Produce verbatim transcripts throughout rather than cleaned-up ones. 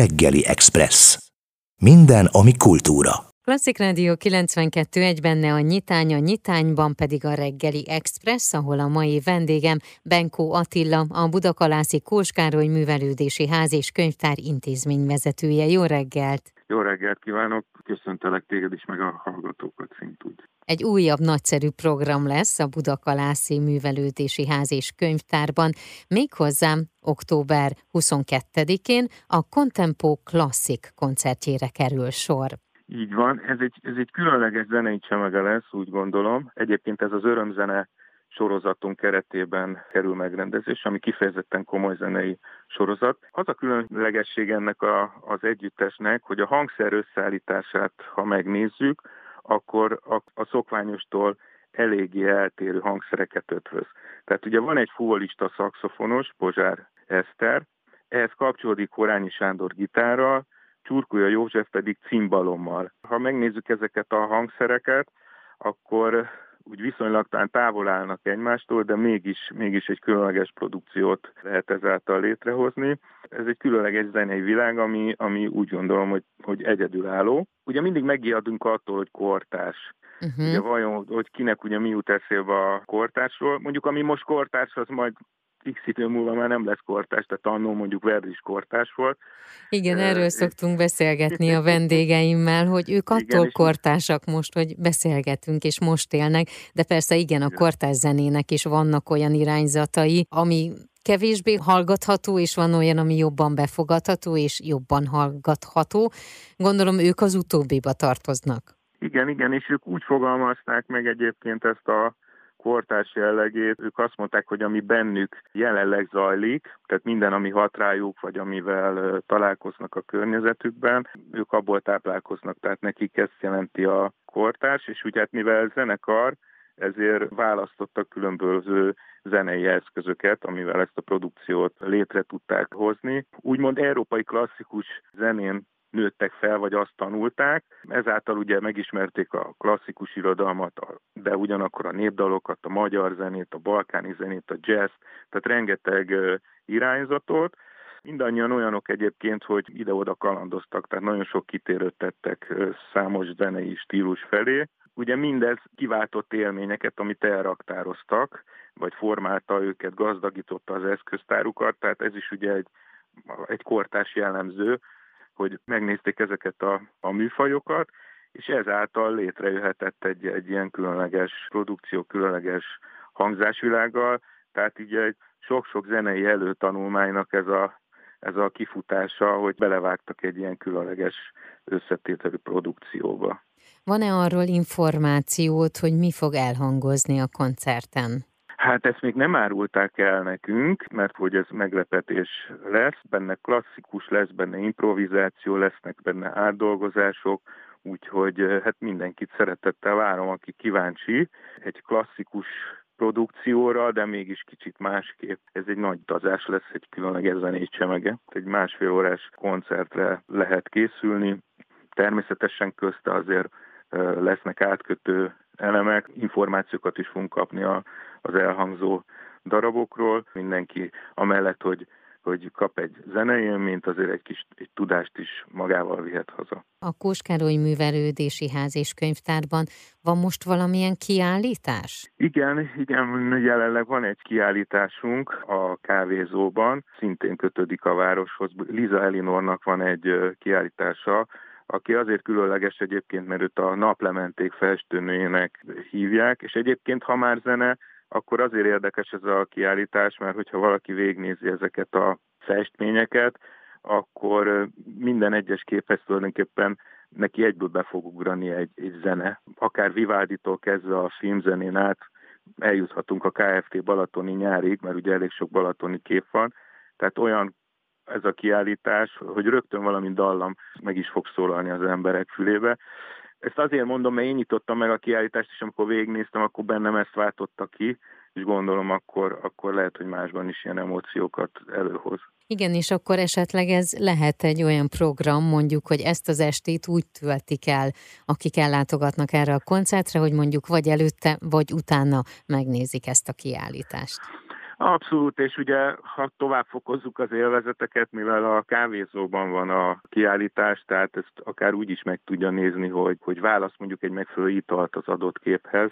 Reggeli Express. Minden, ami kultúra. Klasszik Rádió kilencvenkettő pont egy, benne a Nyitány, a Nyitányban pedig a Reggeli Express, ahol a mai vendégem Benkó Attila, a Budakalászi Kós Károly Művelődési Ház és Könyvtár intézményvezetője. Jó reggelt! Jó reggelt kívánok! Köszöntelek téged is, meg a hallgatókat szintúgy. Egy újabb nagyszerű program lesz a Budakalászi Művelődési Ház és Könyvtárban, méghozzá október huszonkettedikén a Contempo Classic koncertjére kerül sor. Így van, ez egy, ez egy különleges zenei csemege lesz, úgy gondolom. Egyébként ez az örömzene sorozatunk keretében kerül megrendezés, ami kifejezetten komoly zenei sorozat. Az a különlegesség ennek a, az együttesnek, hogy a hangszer összeállítását, ha megnézzük, akkor a, a szokványostól eléggé eltérő hangszereket ötvöz. Tehát ugye van egy fuvolista szaxofonos, Pozsár Eszter, ehhez kapcsolódik Korányi Sándor gitárral, Csúrkúja József pedig cimbalommal. Ha megnézzük ezeket a hangszereket, akkor úgy viszonylag távol állnak egymástól, de mégis, mégis egy különleges produkciót lehet ezáltal létrehozni. Ez egy különleges zenei világ, ami, ami úgy gondolom, hogy, hogy egyedülálló. Ugye mindig megijedünk attól, hogy kortárs. Uh-huh. Ugye vajon, hogy kinek ugye mi jut eszébe a kortársról. Mondjuk ami most kortárs, az majd x idő múlva már nem lesz kortárs, tehát annó mondjuk Verdi is kortárs volt. Igen, erről szoktunk beszélgetni a vendégeimmel, hogy ők attól kortársak most, hogy beszélgetünk és most élnek, de persze igen, a kortárs zenének is vannak olyan irányzatai, ami kevésbé hallgatható, és van olyan, ami jobban befogadható és jobban hallgatható. Gondolom ők az utóbbiba tartoznak. Igen, igen, és ők úgy fogalmazták meg egyébként ezt a kortárs jellegét, ők azt mondták, hogy ami bennük jelenleg zajlik, tehát minden, ami hat rájuk, vagy amivel találkoznak a környezetükben, ők abból táplálkoznak, tehát nekik ezt jelenti a kortárs, és ugye hát mivel zenekar, ezért választottak különböző zenei eszközöket, amivel ezt a produkciót létre tudták hozni. Úgymond európai klasszikus zenén nőttek fel, vagy azt tanulták. Ezáltal ugye megismerték a klasszikus irodalmat, de ugyanakkor a népdalokat, a magyar zenét, a balkáni zenét, a jazz, tehát rengeteg irányzatot. Mindannyian olyanok egyébként, hogy ide-oda kalandoztak, tehát nagyon sok kitérőt tettek számos zenei stílus felé. Ugye mindez kiváltott élményeket, amit elraktároztak, vagy formálta őket, gazdagította az eszköztárukat, tehát ez is ugye egy, egy kortárs jellemző, hogy megnézték ezeket a, a műfajokat, és ezáltal létrejöhetett egy, egy ilyen különleges produkció, különleges hangzásvilággal, tehát így egy sok-sok zenei előtanulmánynak ez a, ez a kifutása, hogy belevágtak egy ilyen különleges összetételű produkcióba. Van-e arról információt, hogy mi fog elhangozni a koncerten? Hát ezt még nem árulták el nekünk, mert hogy ez meglepetés lesz, benne klasszikus lesz, benne improvizáció, lesznek benne átdolgozások, úgyhogy hát mindenkit szeretettel várom, aki kíváncsi egy klasszikus produkcióra, de mégis kicsit másképp. Ez egy nagy utazás lesz, egy különleges zenei csemege. Egy másfél órás koncertre lehet készülni, természetesen közte azért lesznek átkötő elemek, információkat is fogunk kapni a, az elhangzó darabokról. Mindenki amellett, hogy, hogy kap egy zeneélményt, azért egy kis egy tudást is magával vihet haza. A Kós Károly Művelődési Ház és Könyvtárban van most valamilyen kiállítás? Igen, igen, jelenleg van egy kiállításunk a kávézóban, szintén kötődik a városhoz. Liza Elinornak van egy kiállítása, aki azért különleges egyébként, mert őt a naplementék festőnőjének hívják, és egyébként, ha már zene, akkor azért érdekes ez a kiállítás, mert hogyha valaki végignézi ezeket a festményeket, akkor minden egyes képhez tulajdonképpen neki egyből be fog ugrani egy, egy zene. Akár Vivalditól kezdve a filmzenén át eljuthatunk a ká ef té balatoni nyárig, mert ugye elég sok balatoni kép van, tehát olyan ez a kiállítás, hogy rögtön valami dallam meg is fog szólalni az emberek fülébe. Ezt azért mondom, mert én nyitottam meg a kiállítást, és amikor végignéztem, akkor bennem ezt váltotta ki, és gondolom akkor, akkor lehet, hogy másban is ilyen emóciókat előhoz. Igen, és akkor esetleg ez lehet egy olyan program, mondjuk, hogy ezt az estét úgy töltik el, akik ellátogatnak erre a koncertre, hogy mondjuk vagy előtte, vagy utána megnézik ezt a kiállítást. Abszolút, és ugye ha tovább fokozzuk az élvezeteket, mivel a kávézóban van a kiállítás, tehát ezt akár úgy is meg tudja nézni, hogy, hogy válasz mondjuk egy megfelelő italt az adott képhez,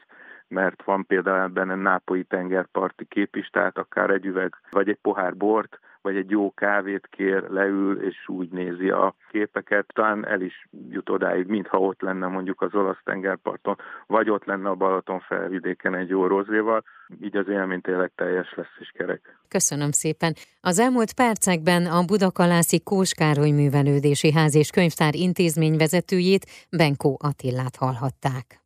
mert van például benne nápolyi tengerparti kép is, tehát akár egy üveg, vagy egy pohár bort, vagy egy jó kávét kér, leül, és úgy nézi a képeket. Talán el is jut odáig, mintha ott lenne mondjuk az olasz tengerparton, vagy ott lenne a Balaton felvidéken egy jó rozéval. Így az élmény tényleg teljes lesz és kerek. Köszönöm szépen. Az elmúlt percekben a Budakalászi Kós Károly Művelődési Ház és Könyvtár intézményvezetőjét, Benkó Attilát hallhatták.